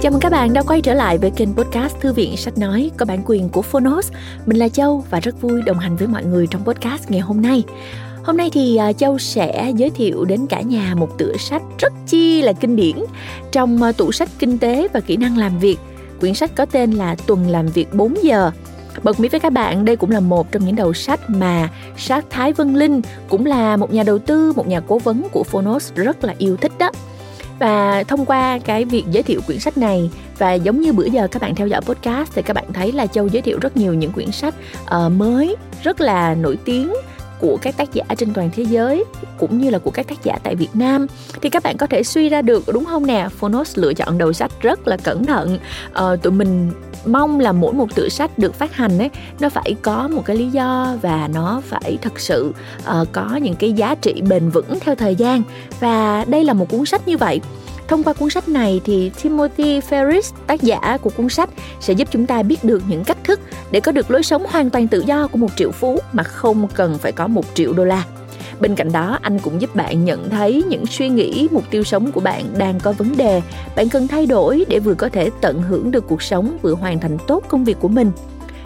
Chào mừng các bạn đã quay trở lại với kênh podcast Thư viện Sách Nói có bản quyền của Phonos. Mình là Châu và rất vui đồng hành với mọi người trong podcast ngày hôm nay. Hôm nay thì Châu sẽ giới thiệu đến cả nhà một tựa sách rất chi là kinh điển trong tủ sách kinh tế và kỹ năng làm việc. Quyển sách có tên là Tuần làm việc 4 giờ. Bật mí với các bạn, đây cũng là một trong những đầu sách mà sát Thái Vân Linh, cũng là một nhà đầu tư, một nhà cố vấn của Phonos rất là yêu thích đó. Và thông qua cái việc giới thiệu quyển sách này, và giống như bữa giờ các bạn theo dõi podcast thì các bạn thấy là Châu giới thiệu rất nhiều những quyển sách mới, rất là nổi tiếng của các tác giả trên toàn thế giới, cũng như là của các tác giả tại Việt Nam. Thì các bạn có thể suy ra được đúng không nè, Phonos lựa chọn đầu sách rất là cẩn thận. Tụi mình mong là mỗi một tựa sách được phát hành ấy, nó phải có một cái lý do và nó phải thật sự có những cái giá trị bền vững theo thời gian. Và đây là một cuốn sách như vậy. Thông qua cuốn sách này thì Timothy Ferriss, tác giả của cuốn sách, sẽ giúp chúng ta biết được những cách thức để có được lối sống hoàn toàn tự do của một triệu phú mà không cần phải có 1 triệu đô la. Bên cạnh đó, anh cũng giúp bạn nhận thấy những suy nghĩ, mục tiêu sống của bạn đang có vấn đề. Bạn cần thay đổi để vừa có thể tận hưởng được cuộc sống, vừa hoàn thành tốt công việc của mình.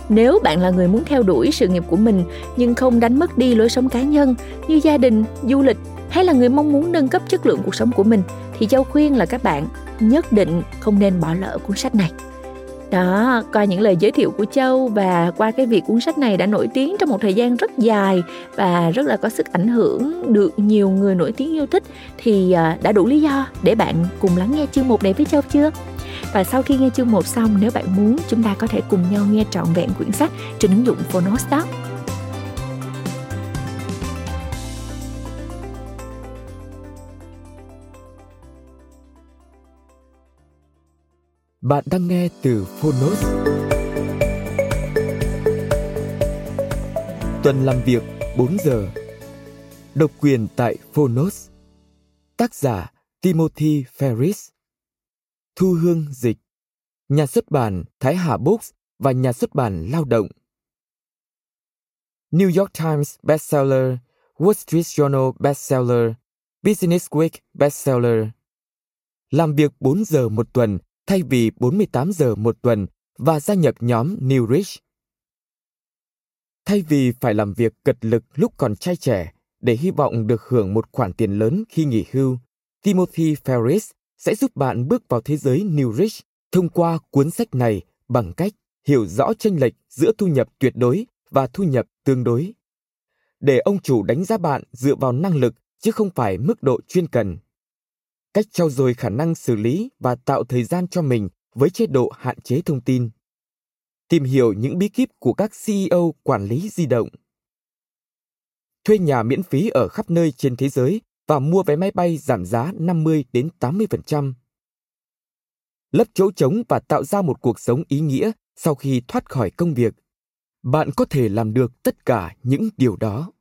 Nếu bạn là người muốn theo đuổi sự nghiệp của mình nhưng không đánh mất đi lối sống cá nhân như gia đình, du lịch, hay là người mong muốn nâng cấp chất lượng cuộc sống của mình, thì Châu khuyên là các bạn nhất định không nên bỏ lỡ cuốn sách này. Đó, qua những lời giới thiệu của Châu và qua cái việc cuốn sách này đã nổi tiếng trong một thời gian rất dài và rất là có sức ảnh hưởng, được nhiều người nổi tiếng yêu thích, thì đã đủ lý do để bạn cùng lắng nghe chương 1 này với Châu chưa? Và sau khi nghe chương 1 xong, nếu bạn muốn, chúng ta có thể cùng nhau nghe trọn vẹn quyển sách trên ứng dụng Phonostar. Bạn đang nghe từ Phonos. Tuần làm việc 4 giờ. Độc quyền tại Phonos. Tác giả Timothy Ferriss. Thu Hương dịch. Nhà xuất bản Thái Hà Books và nhà xuất bản Lao động. New York Times bestseller, Wall Street Journal bestseller, Business Week bestseller. Làm việc 4 giờ một tuần thay vì 48 giờ một tuần và gia nhập nhóm New Rich. Thay vì phải làm việc cật lực lúc còn trai trẻ để hy vọng được hưởng một khoản tiền lớn khi nghỉ hưu, Timothy Ferriss sẽ giúp bạn bước vào thế giới New Rich thông qua cuốn sách này bằng cách hiểu rõ chênh lệch giữa thu nhập tuyệt đối và thu nhập tương đối. Để ông chủ đánh giá bạn dựa vào năng lực chứ không phải mức độ chuyên cần. Cách trau dồi khả năng xử lý và tạo thời gian cho mình với chế độ hạn chế thông tin. Tìm hiểu những bí kíp của các CEO quản lý di động. Thuê nhà miễn phí ở khắp nơi trên thế giới và mua vé máy bay giảm giá 50-80%. Lấp chỗ trống và tạo ra một cuộc sống ý nghĩa sau khi thoát khỏi công việc. Bạn có thể làm được tất cả những điều đó.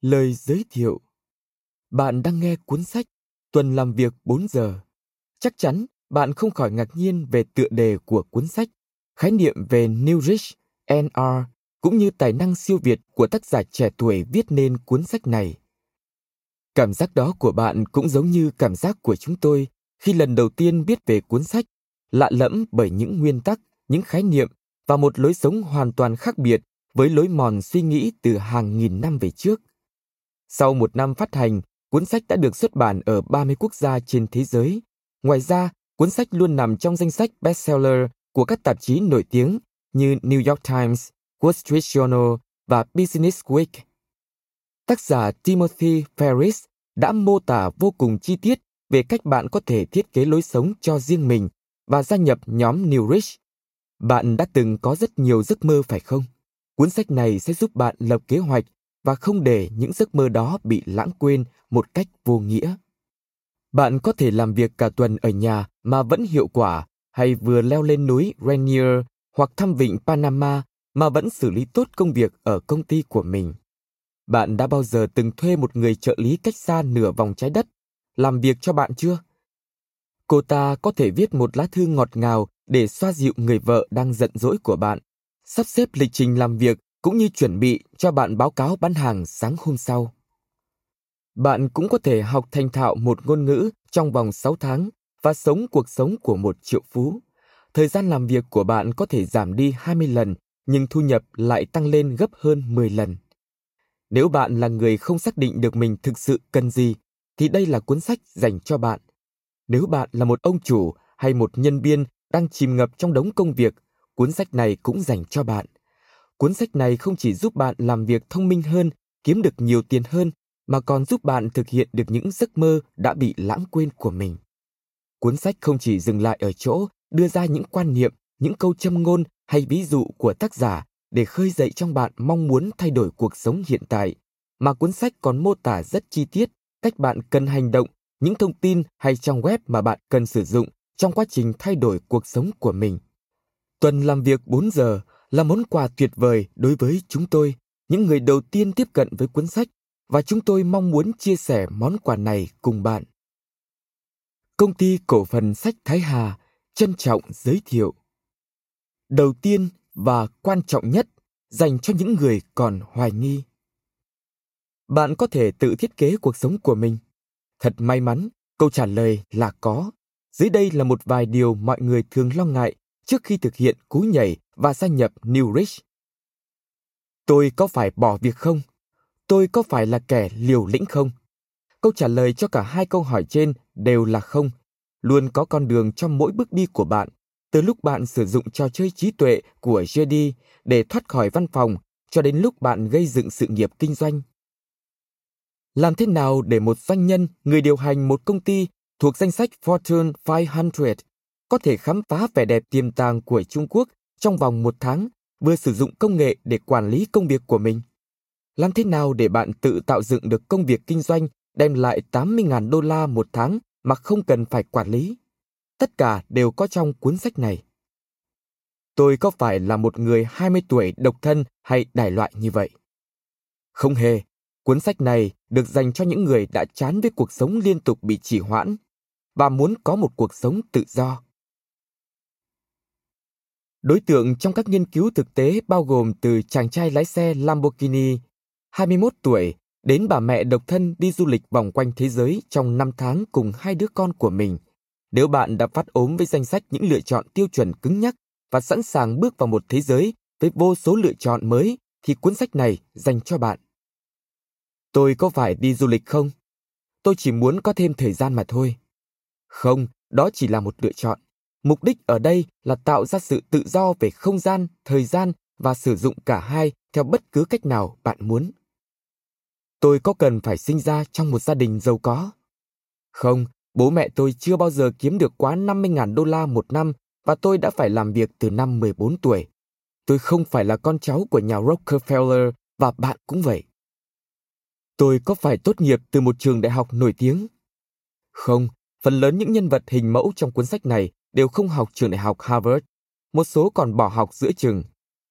Lời giới thiệu. Bạn đang nghe cuốn sách Tuần làm việc 4 giờ. Chắc chắn bạn không khỏi ngạc nhiên về tựa đề của cuốn sách, khái niệm về New Rich, NR, cũng như tài năng siêu việt của tác giả trẻ tuổi viết nên cuốn sách này. Cảm giác đó của bạn cũng giống như cảm giác của chúng tôi khi lần đầu tiên biết về cuốn sách, lạ lẫm bởi những nguyên tắc, những khái niệm và một lối sống hoàn toàn khác biệt với lối mòn suy nghĩ từ hàng nghìn năm về trước. Sau một năm phát hành, cuốn sách đã được xuất bản ở 30 quốc gia trên thế giới. Ngoài ra, cuốn sách luôn nằm trong danh sách bestseller của các tạp chí nổi tiếng như New York Times, Wall Street Journal và Business Week. Tác giả Timothy Ferriss đã mô tả vô cùng chi tiết về cách bạn có thể thiết kế lối sống cho riêng mình và gia nhập nhóm New Rich. Bạn đã từng có rất nhiều giấc mơ phải không? Cuốn sách này sẽ giúp bạn lập kế hoạch và không để những giấc mơ đó bị lãng quên một cách vô nghĩa. Bạn có thể làm việc cả tuần ở nhà mà vẫn hiệu quả, hay vừa leo lên núi Rainier hoặc thăm vịnh Panama mà vẫn xử lý tốt công việc ở công ty của mình. Bạn đã bao giờ từng thuê một người trợ lý cách xa nửa vòng trái đất làm việc cho bạn chưa? Cô ta có thể viết một lá thư ngọt ngào để xoa dịu người vợ đang giận dỗi của bạn, sắp xếp lịch trình làm việc cũng như chuẩn bị cho bạn báo cáo bán hàng sáng hôm sau. Bạn cũng có thể học thành thạo một ngôn ngữ trong vòng 6 tháng và sống cuộc sống của một triệu phú. Thời gian làm việc của bạn có thể giảm đi 20 lần, nhưng thu nhập lại tăng lên gấp hơn 10 lần. Nếu bạn là người không xác định được mình thực sự cần gì, thì đây là cuốn sách dành cho bạn. Nếu bạn là một ông chủ hay một nhân viên đang chìm ngập trong đống công việc, cuốn sách này cũng dành cho bạn. Cuốn sách này không chỉ giúp bạn làm việc thông minh hơn, kiếm được nhiều tiền hơn, mà còn giúp bạn thực hiện được những giấc mơ đã bị lãng quên của mình. Cuốn sách không chỉ dừng lại ở chỗ đưa ra những quan niệm, những câu châm ngôn hay ví dụ của tác giả để khơi dậy trong bạn mong muốn thay đổi cuộc sống hiện tại, mà cuốn sách còn mô tả rất chi tiết cách bạn cần hành động, những thông tin hay trang web mà bạn cần sử dụng trong quá trình thay đổi cuộc sống của mình. Tuần làm việc 4 giờ là món quà tuyệt vời đối với chúng tôi, những người đầu tiên tiếp cận với cuốn sách, và chúng tôi mong muốn chia sẻ món quà này cùng bạn. Công ty cổ phần sách Thái Hà trân trọng giới thiệu. Đầu tiên và quan trọng nhất dành cho những người còn hoài nghi. Bạn có thể tự thiết kế cuộc sống của mình. Thật may mắn, câu trả lời là có. Dưới đây là một vài điều mọi người thường lo ngại trước khi thực hiện cú nhảy và gia nhập New Rich. Tôi có phải bỏ việc không? Tôi có phải là kẻ liều lĩnh không? Câu trả lời cho cả hai câu hỏi trên đều là không. Luôn có con đường cho mỗi bước đi của bạn, từ lúc bạn sử dụng trò chơi trí tuệ của JD để thoát khỏi văn phòng cho đến lúc bạn gây dựng sự nghiệp kinh doanh. Làm thế nào để một doanh nhân, người điều hành một công ty thuộc danh sách Fortune 500 có thể khám phá vẻ đẹp tiềm tàng của Trung Quốc trong vòng 1 tháng, vừa sử dụng công nghệ để quản lý công việc của mình? Làm thế nào để bạn tự tạo dựng được công việc kinh doanh đem lại $80,000 một tháng mà không cần phải quản lý? Tất cả đều có trong cuốn sách này. Tôi có phải là một người 20 tuổi độc thân hay đại loại như vậy? Không hề. Cuốn sách này được dành cho những người đã chán với cuộc sống liên tục bị trì hoãn và muốn có một cuộc sống tự do. Đối tượng trong các nghiên cứu thực tế bao gồm từ chàng trai lái xe Lamborghini, 21 tuổi, đến bà mẹ độc thân đi du lịch vòng quanh thế giới trong 5 tháng cùng 2 đứa con của mình. Nếu bạn đã phát ốm với danh sách những lựa chọn tiêu chuẩn cứng nhắc và sẵn sàng bước vào một thế giới với vô số lựa chọn mới, thì cuốn sách này dành cho bạn. Tôi có phải đi du lịch không? Tôi chỉ muốn có thêm thời gian mà thôi. Không, đó chỉ là một lựa chọn. Mục đích ở đây là tạo ra sự tự do về không gian, thời gian và sử dụng cả hai theo bất cứ cách nào bạn muốn. Tôi có cần phải sinh ra trong một gia đình giàu có? Không, bố mẹ tôi chưa bao giờ kiếm được quá $50,000 một năm và tôi đã phải làm việc từ năm 14 tuổi. Tôi không phải là con cháu của nhà Rockefeller và bạn cũng vậy. Tôi có phải tốt nghiệp từ một trường đại học nổi tiếng? Không, phần lớn những nhân vật hình mẫu trong cuốn sách này đều không học trường đại học Harvard, một số còn bỏ học giữa chừng.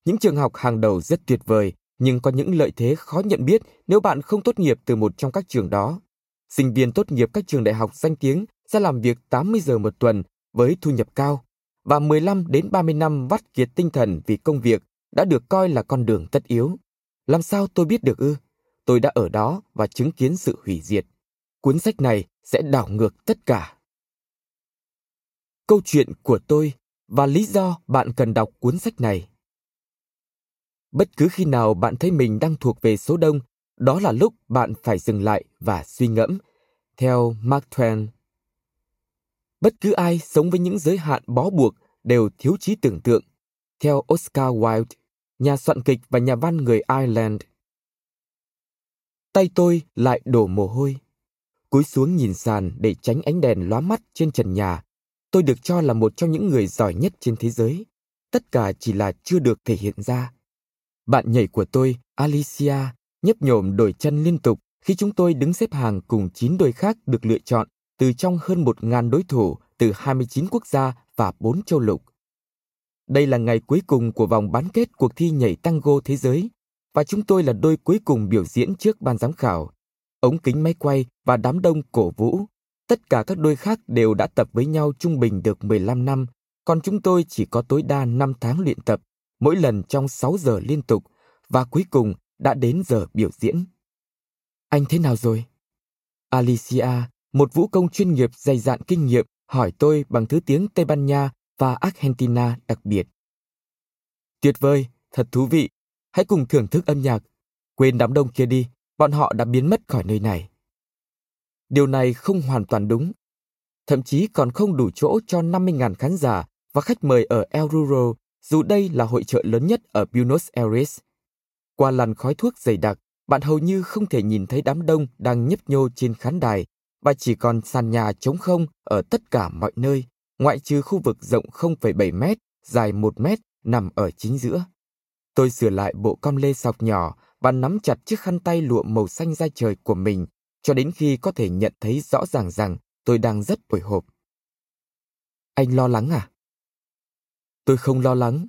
Những trường học hàng đầu rất tuyệt vời, nhưng có những lợi thế khó nhận biết nếu bạn không tốt nghiệp từ một trong các trường đó. Sinh viên tốt nghiệp các trường đại học danh tiếng sẽ làm việc 80 giờ một tuần với thu nhập cao và 15 đến 30 năm vắt kiệt tinh thần vì công việc đã được coi là con đường tất yếu. Làm sao tôi biết được ư? Tôi đã ở đó và chứng kiến sự hủy diệt. Cuốn sách này sẽ đảo ngược tất cả. Câu chuyện của tôi và lý do bạn cần đọc cuốn sách này. Bất cứ khi nào bạn thấy mình đang thuộc về số đông, đó là lúc bạn phải dừng lại và suy ngẫm. Theo Mark Twain, bất cứ ai sống với những giới hạn bó buộc đều thiếu trí tưởng tượng. Theo Oscar Wilde, nhà soạn kịch và nhà văn người Ireland. Tay tôi lại đổ mồ hôi. Cúi xuống nhìn sàn để tránh ánh đèn lóa mắt trên trần nhà. Tôi được cho là một trong những người giỏi nhất trên thế giới. Tất cả chỉ là chưa được thể hiện ra. Bạn nhảy của tôi, Alicia, nhấp nhổm đổi chân liên tục khi chúng tôi đứng xếp hàng cùng 9 đôi khác được lựa chọn từ trong hơn 1.000 đối thủ từ 29 quốc gia và 4 châu lục. Đây là ngày cuối cùng của vòng bán kết cuộc thi nhảy tango thế giới, và chúng tôi là đôi cuối cùng biểu diễn trước ban giám khảo. Ống kính máy quay và đám đông cổ vũ. Tất cả các đôi khác đều đã tập với nhau trung bình được 15 năm, còn chúng tôi chỉ có tối đa 5 tháng luyện tập, mỗi lần trong 6 giờ liên tục, và cuối cùng đã đến giờ biểu diễn. Anh thế nào rồi? Alicia, một vũ công chuyên nghiệp dày dạn kinh nghiệm, hỏi tôi bằng thứ tiếng Tây Ban Nha và Argentina đặc biệt. Tuyệt vời, thật thú vị. Hãy cùng thưởng thức âm nhạc. Quên đám đông kia đi, bọn họ đã biến mất khỏi nơi này. Điều này không hoàn toàn đúng. Thậm chí còn không đủ chỗ cho 50.000 khán giả và khách mời ở El Ruro, dù đây là hội chợ lớn nhất ở Buenos Aires. Qua làn khói thuốc dày đặc, bạn hầu như không thể nhìn thấy đám đông đang nhấp nhô trên khán đài, và chỉ còn sàn nhà trống không ở tất cả mọi nơi, ngoại trừ khu vực rộng 0,7 mét, dài 1 mét, nằm ở chính giữa. Tôi sửa lại bộ com lê sọc nhỏ và nắm chặt chiếc khăn tay lụa màu xanh da trời của mình, cho đến khi có thể nhận thấy rõ ràng rằng tôi đang rất hồi hộp. Anh lo lắng à? Tôi không lo lắng.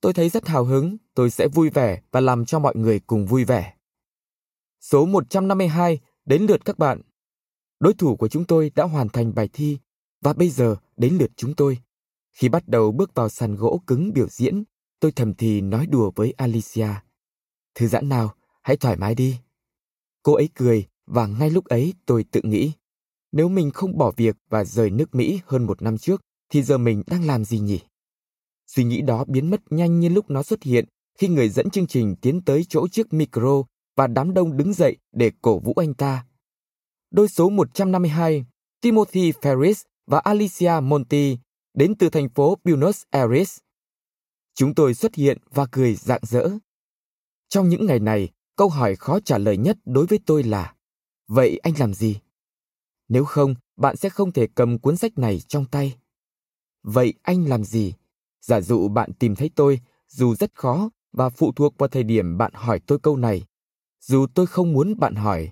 Tôi thấy rất hào hứng, tôi sẽ vui vẻ và làm cho mọi người cùng vui vẻ. Số 152, đến lượt các bạn. Đối thủ của chúng tôi đã hoàn thành bài thi, và bây giờ đến lượt chúng tôi. Khi bắt đầu bước vào sàn gỗ cứng biểu diễn, tôi thầm thì nói đùa với Alicia. Thư giãn nào, hãy thoải mái đi. Cô ấy cười, và ngay lúc ấy tôi tự nghĩ, nếu mình không bỏ việc và rời nước Mỹ hơn 1 năm trước, thì giờ mình đang làm gì nhỉ? Suy nghĩ đó biến mất nhanh như lúc nó xuất hiện, khi người dẫn chương trình tiến tới chỗ chiếc micro và đám đông đứng dậy để cổ vũ anh ta. Đôi số 152, Timothy Ferriss và Alicia Monti, đến từ thành phố Buenos Aires. Chúng tôi xuất hiện và cười rạng rỡ. Trong những ngày này, câu hỏi khó trả lời nhất đối với tôi là, vậy anh làm gì? Nếu không, bạn sẽ không thể cầm cuốn sách này trong tay. Vậy anh làm gì? Giả dụ bạn tìm thấy tôi, dù rất khó và phụ thuộc vào thời điểm bạn hỏi tôi câu này. Dù tôi không muốn bạn hỏi,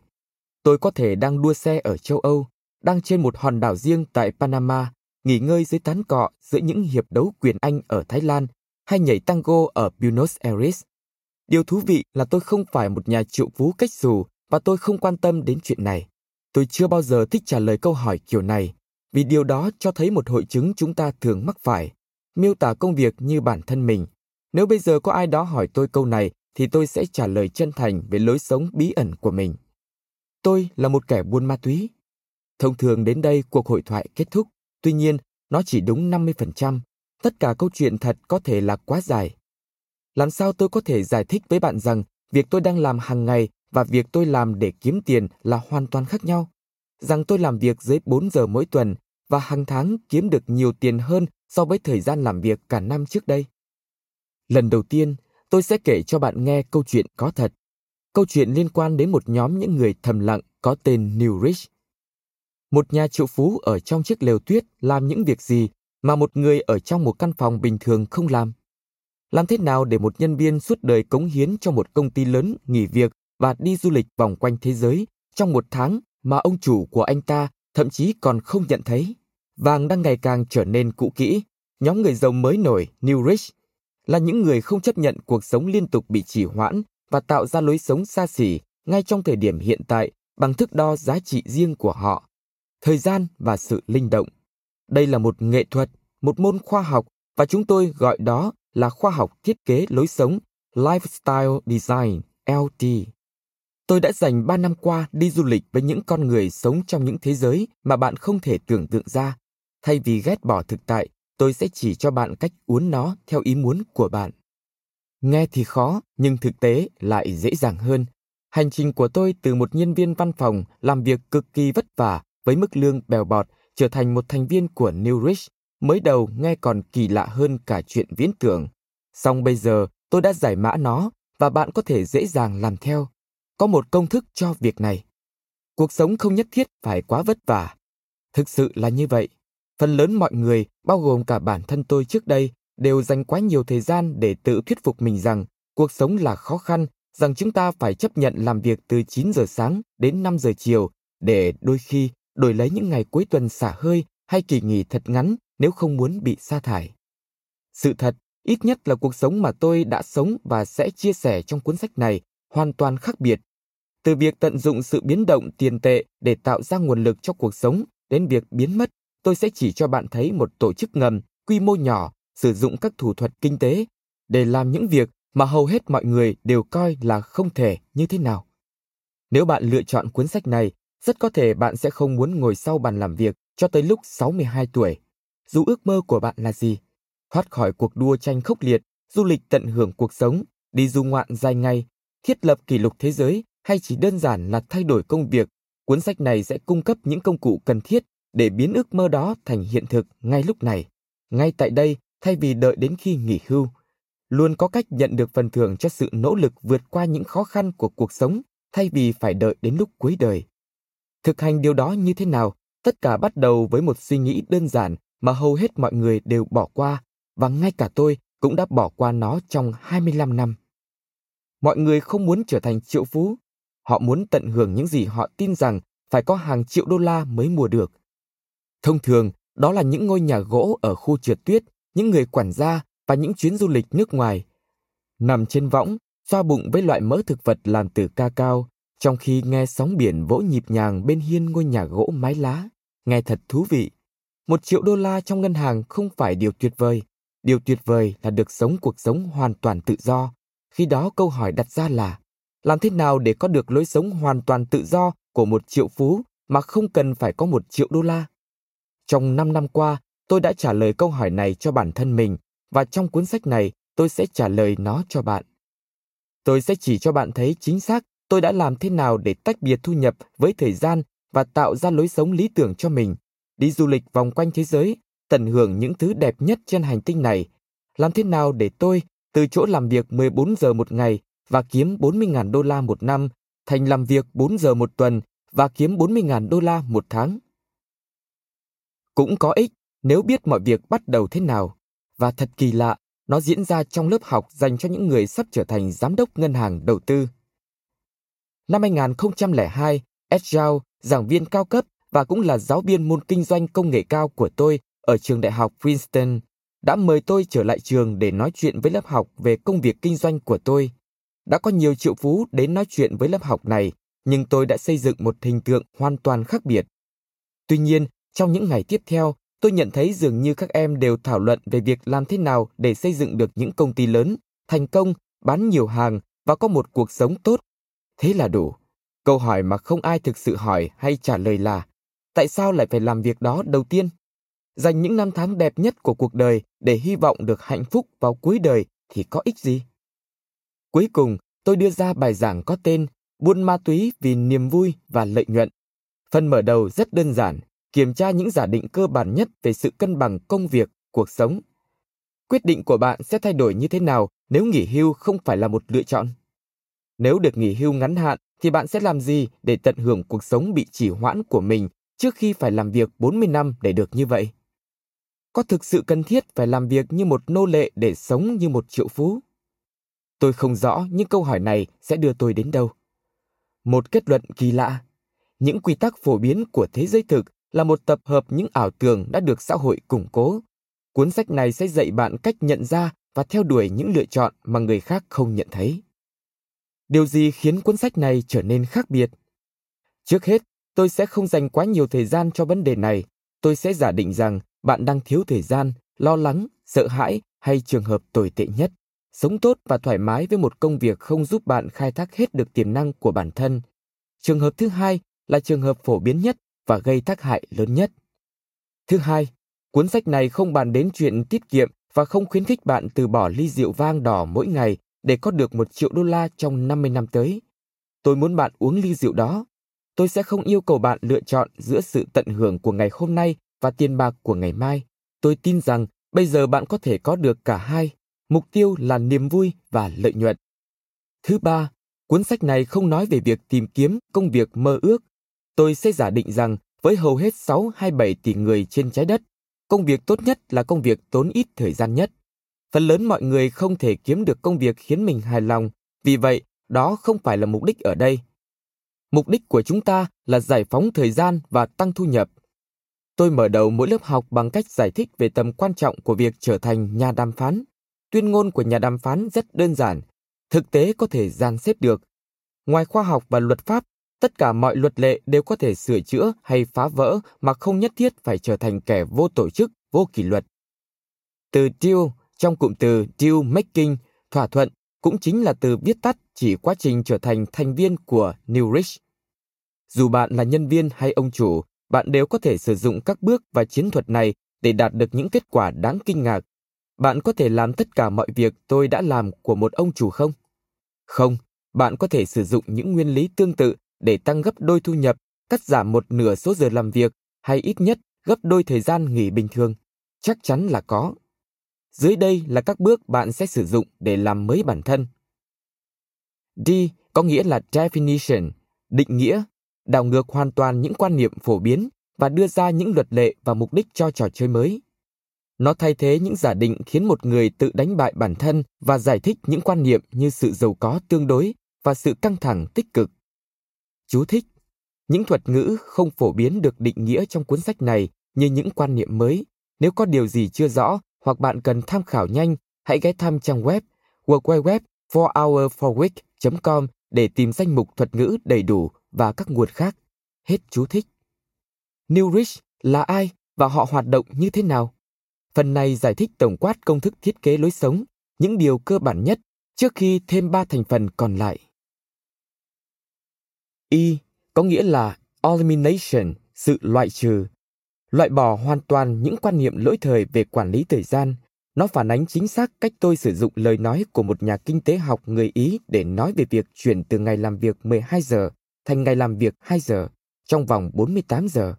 tôi có thể đang đua xe ở châu Âu, đang trên một hòn đảo riêng tại Panama, nghỉ ngơi dưới tán cọ giữa những hiệp đấu quyền Anh ở Thái Lan hay nhảy tango ở Buenos Aires. Điều thú vị là tôi không phải một nhà triệu phú cách xù và tôi không quan tâm đến chuyện này. Tôi chưa bao giờ thích trả lời câu hỏi kiểu này, vì điều đó cho thấy một hội chứng chúng ta thường mắc phải, miêu tả công việc như bản thân mình. Nếu bây giờ có ai đó hỏi tôi câu này, thì tôi sẽ trả lời chân thành về lối sống bí ẩn của mình. Tôi là một kẻ buôn ma túy. Thông thường đến đây cuộc hội thoại kết thúc, tuy nhiên nó chỉ đúng 50%. Tất cả câu chuyện thật có thể là quá dài. Làm sao tôi có thể giải thích với bạn rằng việc tôi đang làm hàng ngày và việc tôi làm để kiếm tiền là hoàn toàn khác nhau? Rằng tôi làm việc dưới 4 giờ mỗi tuần và hàng tháng kiếm được nhiều tiền hơn so với thời gian làm việc cả năm trước đây. Lần đầu tiên, tôi sẽ kể cho bạn nghe câu chuyện có thật. Câu chuyện liên quan đến một nhóm những người thầm lặng có tên New Rich. Một nhà triệu phú ở trong chiếc lều tuyết làm những việc gì mà một người ở trong một căn phòng bình thường không làm? Làm thế nào để một nhân viên suốt đời cống hiến cho một công ty lớn nghỉ việc và đi du lịch vòng quanh thế giới trong 1 tháng mà ông chủ của anh ta thậm chí còn không nhận thấy? Vàng đang ngày càng trở nên cũ kỹ. Nhóm người giàu mới nổi New Rich là những người không chấp nhận cuộc sống liên tục bị trì hoãn và tạo ra lối sống xa xỉ ngay trong thời điểm hiện tại bằng thước đo giá trị riêng của họ, thời gian và sự linh động. Đây là một nghệ thuật, một môn khoa học, và chúng tôi gọi đó là khoa học thiết kế lối sống, Lifestyle Design, LD. Tôi đã dành 3 năm qua đi du lịch với những con người sống trong những thế giới mà bạn không thể tưởng tượng ra. Thay vì ghét bỏ thực tại, tôi sẽ chỉ cho bạn cách uốn nó theo ý muốn của bạn. Nghe thì khó, nhưng thực tế lại dễ dàng hơn. Hành trình của tôi từ một nhân viên văn phòng làm việc cực kỳ vất vả với mức lương bèo bọt trở thành một thành viên của New Rich mới đầu nghe còn kỳ lạ hơn cả chuyện viễn tưởng. Song bây giờ tôi đã giải mã nó và bạn có thể dễ dàng làm theo. Có một công thức cho việc này. Cuộc sống không nhất thiết phải quá vất vả. Thực sự là như vậy. Phần lớn mọi người, bao gồm cả bản thân tôi trước đây, đều dành quá nhiều thời gian để tự thuyết phục mình rằng cuộc sống là khó khăn, rằng chúng ta phải chấp nhận làm việc từ 9 giờ sáng đến 5 giờ chiều để đôi khi đổi lấy những ngày cuối tuần xả hơi hay kỳ nghỉ thật ngắn nếu không muốn bị sa thải. Sự thật, ít nhất là cuộc sống mà tôi đã sống và sẽ chia sẻ trong cuốn sách này hoàn toàn khác biệt. Từ việc tận dụng sự biến động tiền tệ để tạo ra nguồn lực cho cuộc sống đến việc biến mất, tôi sẽ chỉ cho bạn thấy một tổ chức ngầm, quy mô nhỏ, sử dụng các thủ thuật kinh tế để làm những việc mà hầu hết mọi người đều coi là không thể như thế nào. Nếu bạn lựa chọn cuốn sách này, rất có thể bạn sẽ không muốn ngồi sau bàn làm việc cho tới lúc 62 tuổi. Dù ước mơ của bạn là gì? Thoát khỏi cuộc đua tranh khốc liệt, du lịch tận hưởng cuộc sống, đi du ngoạn dài ngày, thiết lập kỷ lục thế giới hay chỉ đơn giản là thay đổi công việc, cuốn sách này sẽ cung cấp những công cụ cần thiết để biến ước mơ đó thành hiện thực ngay lúc này, ngay tại đây thay vì đợi đến khi nghỉ hưu. Luôn có cách nhận được phần thưởng cho sự nỗ lực vượt qua những khó khăn của cuộc sống thay vì phải đợi đến lúc cuối đời. Thực hành điều đó như thế nào? Tất cả bắt đầu với một suy nghĩ đơn giản mà hầu hết mọi người đều bỏ qua, và ngay cả tôi cũng đã bỏ qua nó trong 25 năm. Mọi người không muốn trở thành triệu phú. Họ muốn tận hưởng những gì họ tin rằng phải có hàng triệu đô la mới mua được. Thông thường, đó là những ngôi nhà gỗ ở khu trượt tuyết, những người quản gia và những chuyến du lịch nước ngoài. Nằm trên võng, xoa bụng với loại mỡ thực vật làm từ cacao, trong khi nghe sóng biển vỗ nhịp nhàng bên hiên ngôi nhà gỗ mái lá. Nghe thật thú vị. 1 triệu đô la trong ngân hàng không phải điều tuyệt vời. Điều tuyệt vời là được sống cuộc sống hoàn toàn tự do. Khi đó câu hỏi đặt ra là, làm thế nào để có được lối sống hoàn toàn tự do của 1 triệu phú mà không cần phải có 1 triệu đô la? Trong 5 năm qua, tôi đã trả lời câu hỏi này cho bản thân mình, và trong cuốn sách này, tôi sẽ trả lời nó cho bạn. Tôi sẽ chỉ cho bạn thấy chính xác tôi đã làm thế nào để tách biệt thu nhập với thời gian và tạo ra lối sống lý tưởng cho mình, đi du lịch vòng quanh thế giới, tận hưởng những thứ đẹp nhất trên hành tinh này, làm thế nào để tôi, từ chỗ làm việc 14 giờ một ngày và kiếm 40.000 đô la một năm, thành làm việc 4 giờ một tuần và kiếm 40.000 đô la một tháng. Cũng có ích nếu biết mọi việc bắt đầu thế nào. Và thật kỳ lạ, nó diễn ra trong lớp học dành cho những người sắp trở thành giám đốc ngân hàng đầu tư. Năm 2002, Ed Zhao, giảng viên cao cấp và cũng là giáo viên môn kinh doanh công nghệ cao của tôi ở trường đại học Princeton, đã mời tôi trở lại trường để nói chuyện với lớp học về công việc kinh doanh của tôi. Đã có nhiều triệu phú đến nói chuyện với lớp học này, nhưng tôi đã xây dựng một hình tượng hoàn toàn khác biệt. Tuy nhiên, trong những ngày tiếp theo, tôi nhận thấy dường như các em đều thảo luận về việc làm thế nào để xây dựng được những công ty lớn, thành công, bán nhiều hàng và có một cuộc sống tốt. Thế là đủ. Câu hỏi mà không ai thực sự hỏi hay trả lời là, tại sao lại phải làm việc đó đầu tiên? Dành những năm tháng đẹp nhất của cuộc đời để hy vọng được hạnh phúc vào cuối đời thì có ích gì? Cuối cùng, tôi đưa ra bài giảng có tên Buôn ma túy vì niềm vui và lợi nhuận. Phần mở đầu rất đơn giản, kiểm tra những giả định cơ bản nhất về sự cân bằng công việc, cuộc sống. Quyết định của bạn sẽ thay đổi như thế nào nếu nghỉ hưu không phải là một lựa chọn? Nếu được nghỉ hưu ngắn hạn thì bạn sẽ làm gì để tận hưởng cuộc sống bị trì hoãn của mình trước khi phải làm việc 40 năm để được như vậy? Có thực sự cần thiết phải làm việc như một nô lệ để sống như 1 triệu phú? Tôi không rõ những câu hỏi này sẽ đưa tôi đến đâu. Một kết luận kỳ lạ. Những quy tắc phổ biến của thế giới thực là một tập hợp những ảo tưởng đã được xã hội củng cố. Cuốn sách này sẽ dạy bạn cách nhận ra và theo đuổi những lựa chọn mà người khác không nhận thấy. Điều gì khiến cuốn sách này trở nên khác biệt? Trước hết, tôi sẽ không dành quá nhiều thời gian cho vấn đề này. Tôi sẽ giả định rằng bạn đang thiếu thời gian, lo lắng, sợ hãi hay trường hợp tồi tệ nhất. Sống tốt và thoải mái với một công việc không giúp bạn khai thác hết được tiềm năng của bản thân. Trường hợp thứ hai là trường hợp phổ biến nhất và gây tác hại lớn nhất. Thứ hai, cuốn sách này không bàn đến chuyện tiết kiệm và không khuyến khích bạn từ bỏ ly rượu vang đỏ mỗi ngày để có được 1 triệu đô la trong 50 năm tới. Tôi muốn bạn uống ly rượu đó. Tôi sẽ không yêu cầu bạn lựa chọn giữa sự tận hưởng của ngày hôm nay và tiền bạc của ngày mai. Tôi tin rằng bây giờ bạn có thể có được cả hai. Mục tiêu là niềm vui và lợi nhuận. Thứ ba, cuốn sách này không nói về việc tìm kiếm công việc mơ ước. Tôi sẽ giả định rằng với hầu hết 6-27 tỷ người trên trái đất, công việc tốt nhất là công việc tốn ít thời gian nhất. Phần lớn mọi người không thể kiếm được công việc khiến mình hài lòng, vì vậy đó không phải là mục đích ở đây. Mục đích của chúng ta là giải phóng thời gian và tăng thu nhập. Tôi mở đầu mỗi lớp học bằng cách giải thích về tầm quan trọng của việc trở thành nhà đàm phán. Tuyên ngôn của nhà đàm phán rất đơn giản, thực tế có thể dàn xếp được. Ngoài khoa học và luật pháp, tất cả mọi luật lệ đều có thể sửa chữa hay phá vỡ mà không nhất thiết phải trở thành kẻ vô tổ chức, vô kỷ luật. Từ deal trong cụm từ deal making, thỏa thuận, cũng chính là từ viết tắt chỉ quá trình trở thành thành viên của New Rich. Dù bạn là nhân viên hay ông chủ, bạn đều có thể sử dụng các bước và chiến thuật này để đạt được những kết quả đáng kinh ngạc. Bạn có thể làm tất cả mọi việc tôi đã làm của một ông chủ không? Không, bạn có thể sử dụng những nguyên lý tương tự để tăng gấp đôi thu nhập, cắt giảm một nửa số giờ làm việc hay ít nhất gấp đôi thời gian nghỉ bình thường. Chắc chắn là có. Dưới đây là các bước bạn sẽ sử dụng để làm mới bản thân. D có nghĩa là definition, định nghĩa, đảo ngược hoàn toàn những quan niệm phổ biến và đưa ra những luật lệ và mục đích cho trò chơi mới. Nó thay thế những giả định khiến một người tự đánh bại bản thân và giải thích những quan niệm như sự giàu có tương đối và sự căng thẳng tích cực. Chú thích: những thuật ngữ không phổ biến được định nghĩa trong cuốn sách này như những quan niệm mới. Nếu có điều gì chưa rõ hoặc bạn cần tham khảo nhanh, hãy ghé thăm trang web www.4hourforweek.com để tìm danh mục thuật ngữ đầy đủ và các nguồn khác. Hết chú thích. New Rich là ai và họ hoạt động như thế nào? Phần này giải thích tổng quát công thức thiết kế lối sống, những điều cơ bản nhất, trước khi thêm 3 thành phần còn lại. E có nghĩa là elimination, sự loại trừ. Loại bỏ hoàn toàn những quan niệm lỗi thời về quản lý thời gian. Nó phản ánh chính xác cách tôi sử dụng lời nói của một nhà kinh tế học người Ý để nói về việc chuyển từ ngày làm việc 12 giờ thành ngày làm việc 2 giờ trong vòng 48 giờ.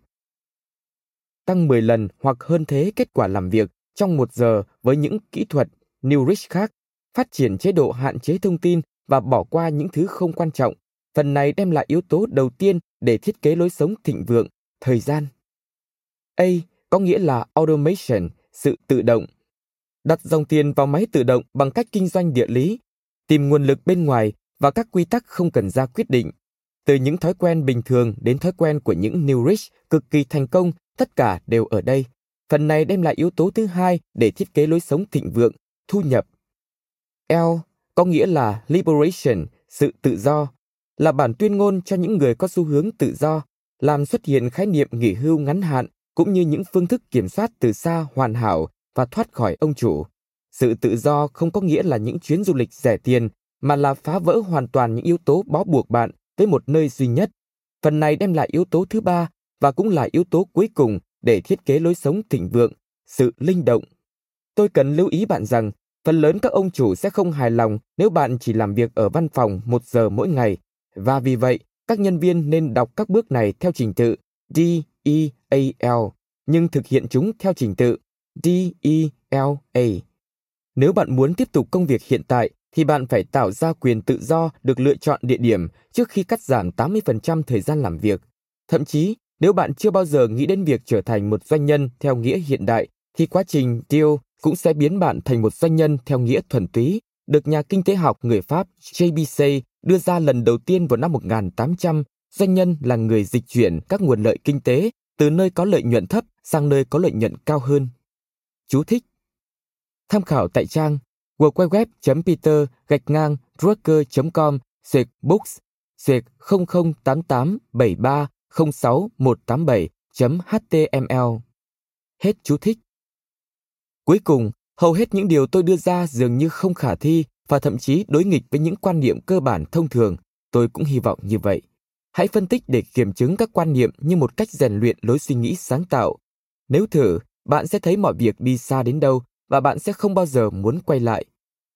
Tăng 10 lần hoặc hơn thế kết quả làm việc trong 1 giờ với những kỹ thuật New Rich khác, phát triển chế độ hạn chế thông tin và bỏ qua những thứ không quan trọng. Phần này đem lại yếu tố đầu tiên để thiết kế lối sống thịnh vượng, thời gian. A có nghĩa là automation, sự tự động. Đặt dòng tiền vào máy tự động bằng cách kinh doanh địa lý, tìm nguồn lực bên ngoài và các quy tắc không cần ra quyết định. Từ những thói quen bình thường đến thói quen của những New Rich cực kỳ thành công, tất cả đều ở đây. Phần này đem lại yếu tố thứ hai để thiết kế lối sống thịnh vượng, thu nhập. L có nghĩa là liberation, sự tự do, là bản tuyên ngôn cho những người có xu hướng tự do, làm xuất hiện khái niệm nghỉ hưu ngắn hạn cũng như những phương thức kiểm soát từ xa hoàn hảo và thoát khỏi ông chủ. Sự tự do không có nghĩa là những chuyến du lịch rẻ tiền, mà là phá vỡ hoàn toàn những yếu tố bó buộc bạn với một nơi duy nhất. Phần này đem lại yếu tố thứ ba và cũng là yếu tố cuối cùng để thiết kế lối sống thịnh vượng, sự linh động. Tôi cần lưu ý bạn rằng, phần lớn các ông chủ sẽ không hài lòng nếu bạn chỉ làm việc ở văn phòng 1 giờ mỗi ngày. Và vì vậy, các nhân viên nên đọc các bước này theo trình tự DEAL, nhưng thực hiện chúng theo trình tự DELA. Nếu bạn muốn tiếp tục công việc hiện tại, thì bạn phải tạo ra quyền tự do được lựa chọn địa điểm trước khi cắt giảm 80% thời gian làm việc. Thậm chí, nếu bạn chưa bao giờ nghĩ đến việc trở thành một doanh nhân theo nghĩa hiện đại, thì quá trình deal cũng sẽ biến bạn thành một doanh nhân theo nghĩa thuần túy, được nhà kinh tế học người Pháp JBC đưa ra lần đầu tiên vào năm 1800. Doanh nhân là người dịch chuyển các nguồn lợi kinh tế từ nơi có lợi nhuận thấp sang nơi có lợi nhuận cao hơn. Chú thích. Tham khảo tại trang www.peter-drucker.com/books/00887306187.html. Hết chú thích. Cuối cùng, hầu hết những điều tôi đưa ra dường như không khả thi và thậm chí đối nghịch với những quan niệm cơ bản thông thường. Tôi cũng hy vọng như vậy. Hãy phân tích để kiểm chứng các quan niệm như một cách rèn luyện lối suy nghĩ sáng tạo. Nếu thử, bạn sẽ thấy mọi việc đi xa đến đâu và bạn sẽ không bao giờ muốn quay lại.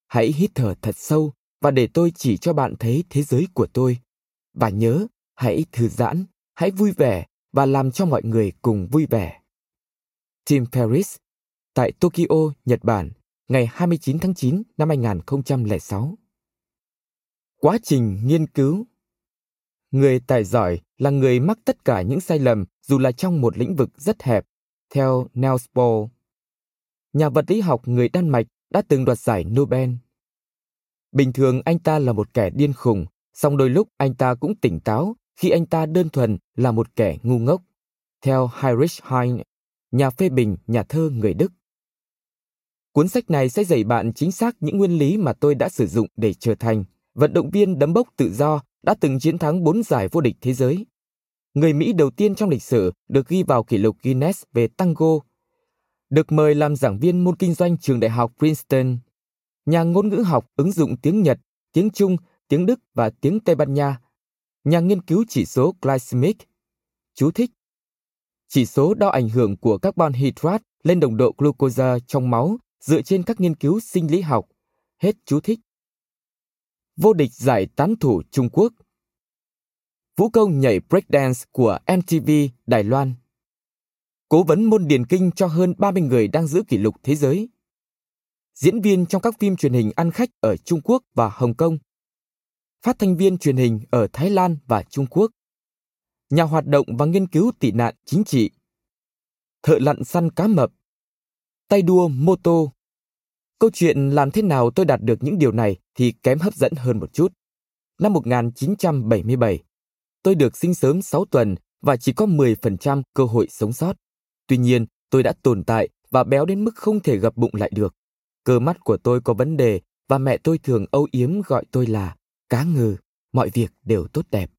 Hãy hít thở thật sâu và để tôi chỉ cho bạn thấy thế giới của tôi. Và nhớ, hãy thư giãn, hãy vui vẻ và làm cho mọi người cùng vui vẻ. Tim Ferriss, tại Tokyo, Nhật Bản, ngày 29 tháng 9 năm 2006. Quá trình nghiên cứu. Người tài giỏi là người mắc tất cả những sai lầm dù là trong một lĩnh vực rất hẹp, theo Niels Bohr. Nhà vật lý học người Đan Mạch đã từng đoạt giải Nobel. Bình thường anh ta là một kẻ điên khùng, song đôi lúc anh ta cũng tỉnh táo khi anh ta đơn thuần là một kẻ ngu ngốc, theo Heinrich Heine, nhà phê bình nhà thơ người Đức. Cuốn sách này sẽ dạy bạn chính xác những nguyên lý mà tôi đã sử dụng để trở thành vận động viên đấm bốc tự do đã từng chiến thắng 4 giải vô địch thế giới. Người Mỹ đầu tiên trong lịch sử được ghi vào kỷ lục Guinness về tango, được mời làm giảng viên môn kinh doanh trường đại học Princeton, nhà ngôn ngữ học ứng dụng tiếng Nhật, tiếng Trung, tiếng Đức và tiếng Tây Ban Nha, nhà nghiên cứu chỉ số glycemic. Chú thích. chỉ số đo ảnh hưởng của carbon hydrate lên nồng độ glucose trong máu dựa trên các nghiên cứu sinh lý học. Hết chú thích. Vô địch giải tán thủ Trung Quốc. Vũ công nhảy breakdance của MTV Đài Loan. Cố vấn môn điền kinh cho hơn 30 người đang giữ kỷ lục thế giới. Diễn viên trong các phim truyền hình ăn khách ở Trung Quốc và Hồng Kông. Phát thanh viên truyền hình ở Thái Lan và Trung Quốc. Nhà hoạt động và nghiên cứu tị nạn chính trị. Thợ lặn săn cá mập. Tay đua mô tô. Câu chuyện làm thế nào tôi đạt được những điều này thì kém hấp dẫn hơn một chút. Năm 1977, tôi được sinh sớm 6 tuần và chỉ có 10% cơ hội sống sót. Tuy nhiên, tôi đã tồn tại và béo đến mức không thể gập bụng lại được. Cơ mắt của tôi có vấn đề và mẹ tôi thường âu yếm gọi tôi là cá ngừ, mọi việc đều tốt đẹp.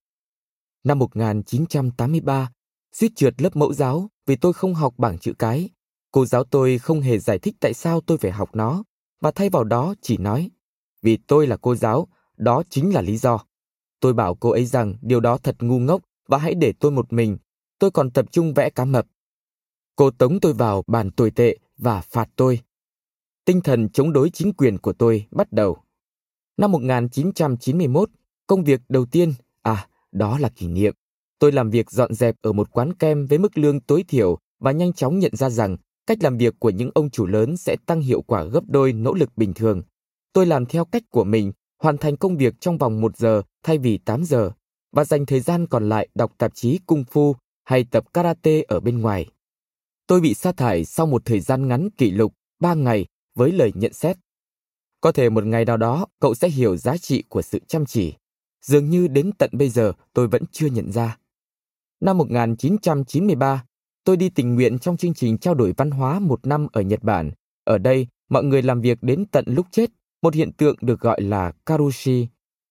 Năm 1983, suýt trượt lớp mẫu giáo vì tôi không học bảng chữ cái. Cô giáo tôi không hề giải thích tại sao tôi phải học nó, mà thay vào đó chỉ nói, vì tôi là cô giáo, đó chính là lý do. Tôi bảo cô ấy rằng điều đó thật ngu ngốc và hãy để tôi một mình, tôi còn tập trung vẽ cá mập. Cô tống tôi vào bàn tồi tệ và phạt tôi. Tinh thần chống đối chính quyền của tôi bắt đầu. Năm 1991, công việc đầu tiên, đó là kỷ niệm. Tôi làm việc dọn dẹp ở một quán kem với mức lương tối thiểu và nhanh chóng nhận ra rằng cách làm việc của những ông chủ lớn sẽ tăng hiệu quả gấp đôi nỗ lực bình thường. Tôi làm theo cách của mình, hoàn thành công việc trong vòng 1 giờ thay vì 8 giờ, và dành thời gian còn lại đọc tạp chí Kung Fu hay tập karate ở bên ngoài. Tôi bị sa thải sau một thời gian ngắn kỷ lục 3 ngày với lời nhận xét. Có thể một ngày nào đó cậu sẽ hiểu giá trị của sự chăm chỉ. Dường như đến tận bây giờ tôi vẫn chưa nhận ra. Năm 1993, tôi đi tình nguyện trong chương trình trao đổi văn hóa một năm ở Nhật Bản. Ở đây, mọi người làm việc đến tận lúc chết, một hiện tượng được gọi là karushi.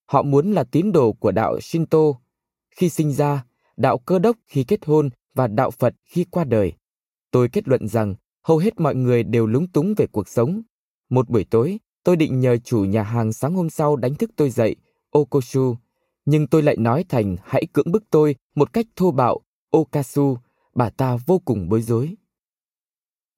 Họ muốn là tín đồ của đạo Shinto khi sinh ra, đạo Cơ đốc khi kết hôn và đạo Phật khi qua đời. Tôi kết luận rằng hầu hết mọi người đều lúng túng về cuộc sống. Một buổi tối, tôi định nhờ chủ nhà hàng sáng hôm sau đánh thức tôi dậy, Okoshu, nhưng tôi lại nói thành hãy cưỡng bức tôi một cách thô bạo, Okasu. Bà ta vô cùng bối rối.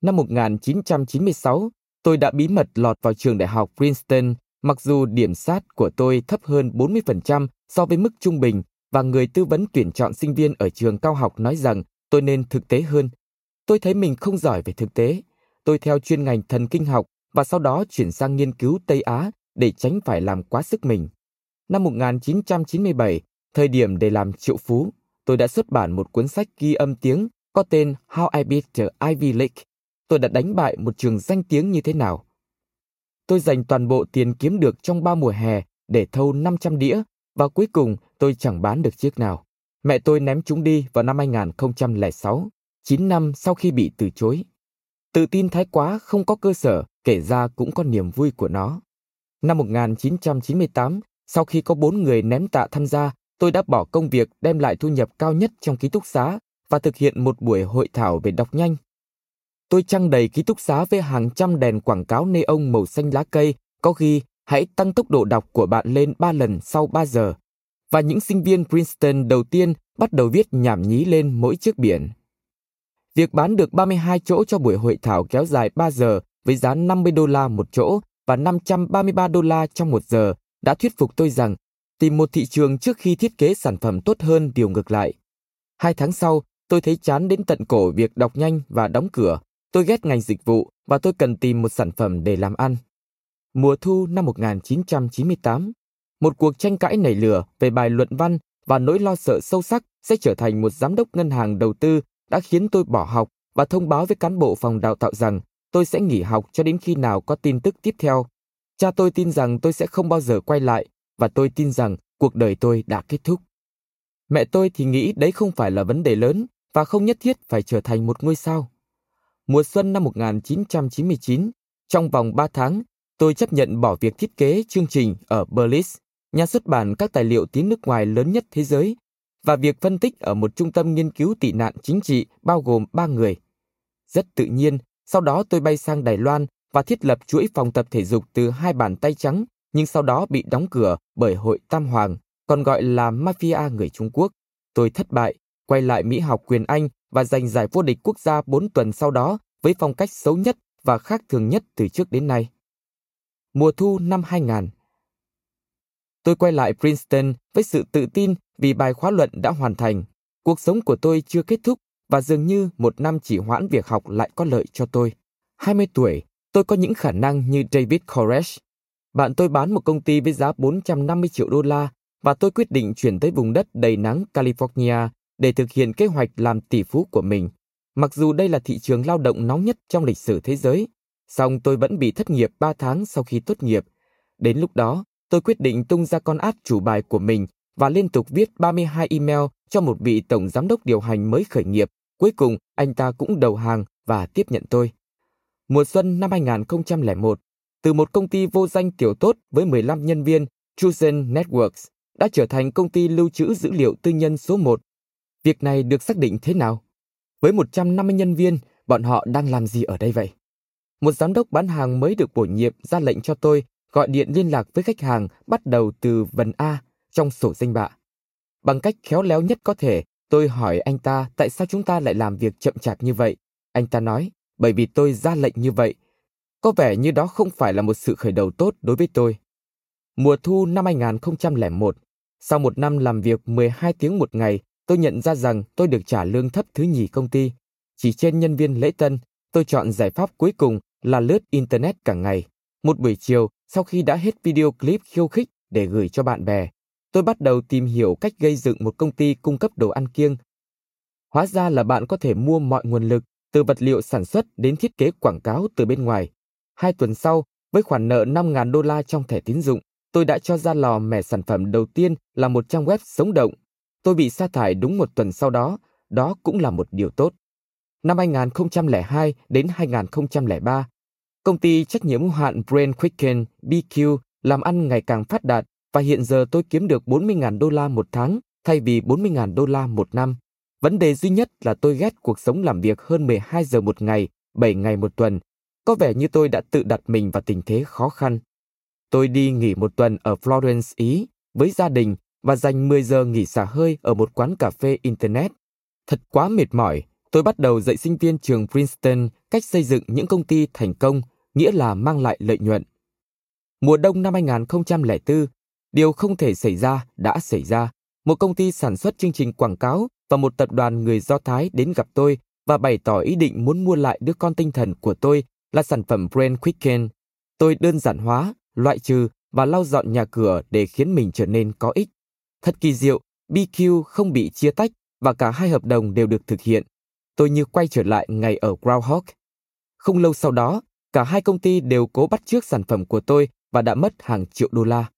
Năm 1996, tôi đã bí mật lọt vào trường đại học Princeton, mặc dù điểm sát của tôi thấp hơn 40% so với mức trung bình và người tư vấn tuyển chọn sinh viên ở trường cao học nói rằng tôi nên thực tế hơn. Tôi thấy mình không giỏi về thực tế. Tôi theo chuyên ngành thần kinh học và sau đó chuyển sang nghiên cứu Tây Á để tránh phải làm quá sức mình. Năm 1997, thời điểm để làm triệu phú, tôi đã xuất bản một cuốn sách ghi âm tiếng có tên How I Beat the Ivy League. Tôi đã đánh bại một trường danh tiếng như thế nào. Tôi dành toàn bộ tiền kiếm được trong 3 mùa hè để thâu 500 đĩa và cuối cùng tôi chẳng bán được chiếc nào. Mẹ tôi ném chúng đi vào năm 2006, 9 năm sau khi bị từ chối. Tự tin thái quá không có cơ sở, kể ra cũng có niềm vui của nó. Năm 1998, sau khi có 4 người ném tạ tham gia, tôi đã bỏ công việc đem lại thu nhập cao nhất trong ký túc xá và thực hiện một buổi hội thảo về đọc nhanh. Tôi trăng đầy ký túc xá với hàng trăm đèn quảng cáo neon màu xanh lá cây có ghi hãy tăng tốc độ đọc của bạn lên 3 lần sau 3 giờ. Và những sinh viên Princeton đầu tiên bắt đầu viết nhảm nhí lên mỗi chiếc biển. Việc bán được 32 chỗ cho buổi hội thảo kéo dài 3 giờ với giá $50 một chỗ và $533 trong một giờ đã thuyết phục tôi rằng tìm một thị trường trước khi thiết kế sản phẩm tốt hơn điều ngược lại. 2 tháng sau, tôi thấy chán đến tận cổ việc đọc nhanh và đóng cửa. Tôi ghét ngành dịch vụ và tôi cần tìm một sản phẩm để làm ăn. Mùa thu năm 1998, một cuộc tranh cãi nảy lửa về bài luận văn và nỗi lo sợ sâu sắc sẽ trở thành một giám đốc ngân hàng đầu tư đã khiến tôi bỏ học và thông báo với cán bộ phòng đào tạo rằng tôi sẽ nghỉ học cho đến khi nào có tin tức tiếp theo. Cha tôi tin rằng tôi sẽ không bao giờ quay lại, và tôi tin rằng cuộc đời tôi đã kết thúc. Mẹ tôi thì nghĩ đấy không phải là vấn đề lớn và không nhất thiết phải trở thành một ngôi sao. Mùa xuân năm 1999, trong vòng 3 tháng, tôi chấp nhận bỏ việc thiết kế chương trình ở Berlitz, nhà xuất bản các tài liệu tiếng nước ngoài lớn nhất thế giới, và việc phân tích ở một trung tâm nghiên cứu tị nạn chính trị bao gồm 3 người. Rất tự nhiên, sau đó tôi bay sang Đài Loan và thiết lập chuỗi phòng tập thể dục từ 2 bàn tay trắng, nhưng sau đó bị đóng cửa bởi hội Tam Hoàng, còn gọi là mafia người Trung Quốc. Tôi thất bại, quay lại Mỹ học quyền Anh và giành giải vô địch quốc gia 4 tuần sau đó với phong cách xấu nhất và khác thường nhất từ trước đến nay. Mùa thu năm 2000. Tôi quay lại Princeton với sự tự tin vì bài khóa luận đã hoàn thành. Cuộc sống của tôi chưa kết thúc và dường như một năm chỉ hoãn việc học lại có lợi cho tôi. 20 tuổi, tôi có những khả năng như David Koresh. Bạn tôi bán một công ty với giá 450 triệu đô la và tôi quyết định chuyển tới vùng đất đầy nắng California để thực hiện kế hoạch làm tỷ phú của mình. Mặc dù đây là thị trường lao động nóng nhất trong lịch sử thế giới, song tôi vẫn bị thất nghiệp 3 tháng sau khi tốt nghiệp. Đến lúc đó, tôi quyết định tung ra con át chủ bài của mình và liên tục viết 32 email cho một vị tổng giám đốc điều hành mới khởi nghiệp. Cuối cùng, anh ta cũng đầu hàng và tiếp nhận tôi. Mùa xuân năm 2001, từ một công ty vô danh tiểu tốt với 15 nhân viên, Chosen Networks đã trở thành công ty lưu trữ dữ liệu tư nhân số 1. Việc này được xác định thế nào? Với 150 nhân viên, bọn họ đang làm gì ở đây vậy? Một giám đốc bán hàng mới được bổ nhiệm ra lệnh cho tôi gọi điện liên lạc với khách hàng bắt đầu từ vần A trong sổ danh bạ. Bằng cách khéo léo nhất có thể, tôi hỏi anh ta tại sao chúng ta lại làm việc chậm chạp như vậy. Anh ta nói, bởi vì tôi ra lệnh như vậy. Có vẻ như đó không phải là một sự khởi đầu tốt đối với tôi. Mùa thu năm 2001, sau một năm làm việc 12 tiếng một ngày, tôi nhận ra rằng tôi được trả lương thấp thứ nhì công ty. Chỉ trên nhân viên lễ tân, tôi chọn giải pháp cuối cùng là lướt Internet cả ngày. Một buổi chiều, sau khi đã hết video clip khiêu khích để gửi cho bạn bè, tôi bắt đầu tìm hiểu cách gây dựng một công ty cung cấp đồ ăn kiêng. Hóa ra là bạn có thể mua mọi nguồn lực, từ vật liệu sản xuất đến thiết kế quảng cáo từ bên ngoài. 2 tuần sau, với khoản nợ 5.000 đô la trong thẻ tín dụng, tôi đã cho ra lò mẻ sản phẩm đầu tiên là một trang web sống động. Tôi bị sa thải đúng 1 tuần sau đó, đó cũng là một điều tốt. Năm 2002 đến 2003, công ty trách nhiệm hữu hạn Brain Quicken BQ làm ăn ngày càng phát đạt và hiện giờ tôi kiếm được 40.000 đô la một tháng thay vì 40.000 đô la một năm. Vấn đề duy nhất là tôi ghét cuộc sống làm việc hơn 12 giờ một ngày, 7 ngày một tuần. Có vẻ như tôi đã tự đặt mình vào tình thế khó khăn. Tôi đi nghỉ 1 tuần ở Florence, Ý với gia đình và dành 10 giờ nghỉ xả hơi ở một quán cà phê Internet. Thật quá mệt mỏi, tôi bắt đầu dạy sinh viên trường Princeton cách xây dựng những công ty thành công, nghĩa là mang lại lợi nhuận. Mùa đông năm 2004, điều không thể xảy ra đã xảy ra. Một công ty sản xuất chương trình quảng cáo và một tập đoàn người Do Thái đến gặp tôi và bày tỏ ý định muốn mua lại đứa con tinh thần của tôi là sản phẩm Brain Quicken. Tôi đơn giản hóa, loại trừ và lau dọn nhà cửa để khiến mình trở nên có ích. Thật kỳ diệu, BQ không bị chia tách và cả 2 hợp đồng đều được thực hiện. Tôi như quay trở lại ngày ở Groundhog. Không lâu sau đó, cả 2 công ty đều cố bắt chước sản phẩm của tôi và đã mất hàng triệu đô la.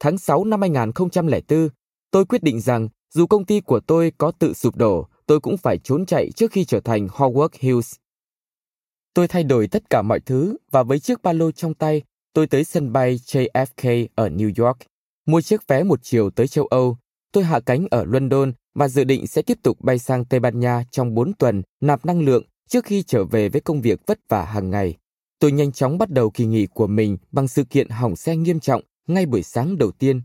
Tháng 6 năm 2004, tôi quyết định rằng dù công ty của tôi có tự sụp đổ, tôi cũng phải trốn chạy trước khi trở thành Howard Hughes. Tôi thay đổi tất cả mọi thứ và với chiếc ba lô trong tay, tôi tới sân bay JFK ở New York, mua chiếc vé một chiều tới châu Âu. Tôi hạ cánh ở London và dự định sẽ tiếp tục bay sang Tây Ban Nha trong 4 tuần nạp năng lượng trước khi trở về với công việc vất vả hàng ngày. Tôi nhanh chóng bắt đầu kỳ nghỉ của mình bằng sự kiện hỏng xe nghiêm trọng ngay buổi sáng đầu tiên.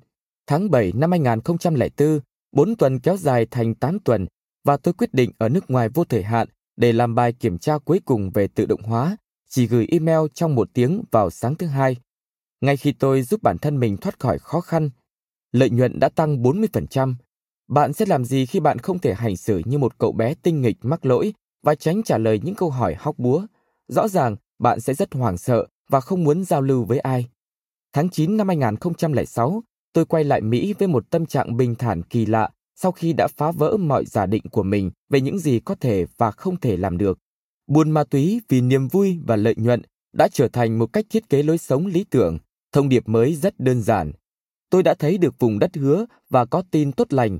Tháng 7 năm 2004, 4 tuần kéo dài thành 8 tuần và tôi quyết định ở nước ngoài vô thời hạn để làm bài kiểm tra cuối cùng về tự động hóa, chỉ gửi email trong 1 tiếng vào sáng thứ Hai. Ngay khi tôi giúp bản thân mình thoát khỏi khó khăn, lợi nhuận đã tăng 40%. Bạn sẽ làm gì khi bạn không thể hành xử như một cậu bé tinh nghịch mắc lỗi và tránh trả lời những câu hỏi hóc búa? Rõ ràng, bạn sẽ rất hoảng sợ và không muốn giao lưu với ai. Tháng 9 năm 2006, tôi quay lại Mỹ với một tâm trạng bình thản kỳ lạ sau khi đã phá vỡ mọi giả định của mình về những gì có thể và không thể làm được. Buôn ma túy vì niềm vui và lợi nhuận đã trở thành một cách thiết kế lối sống lý tưởng. Thông điệp mới rất đơn giản. Tôi đã thấy được vùng đất hứa và có tin tốt lành,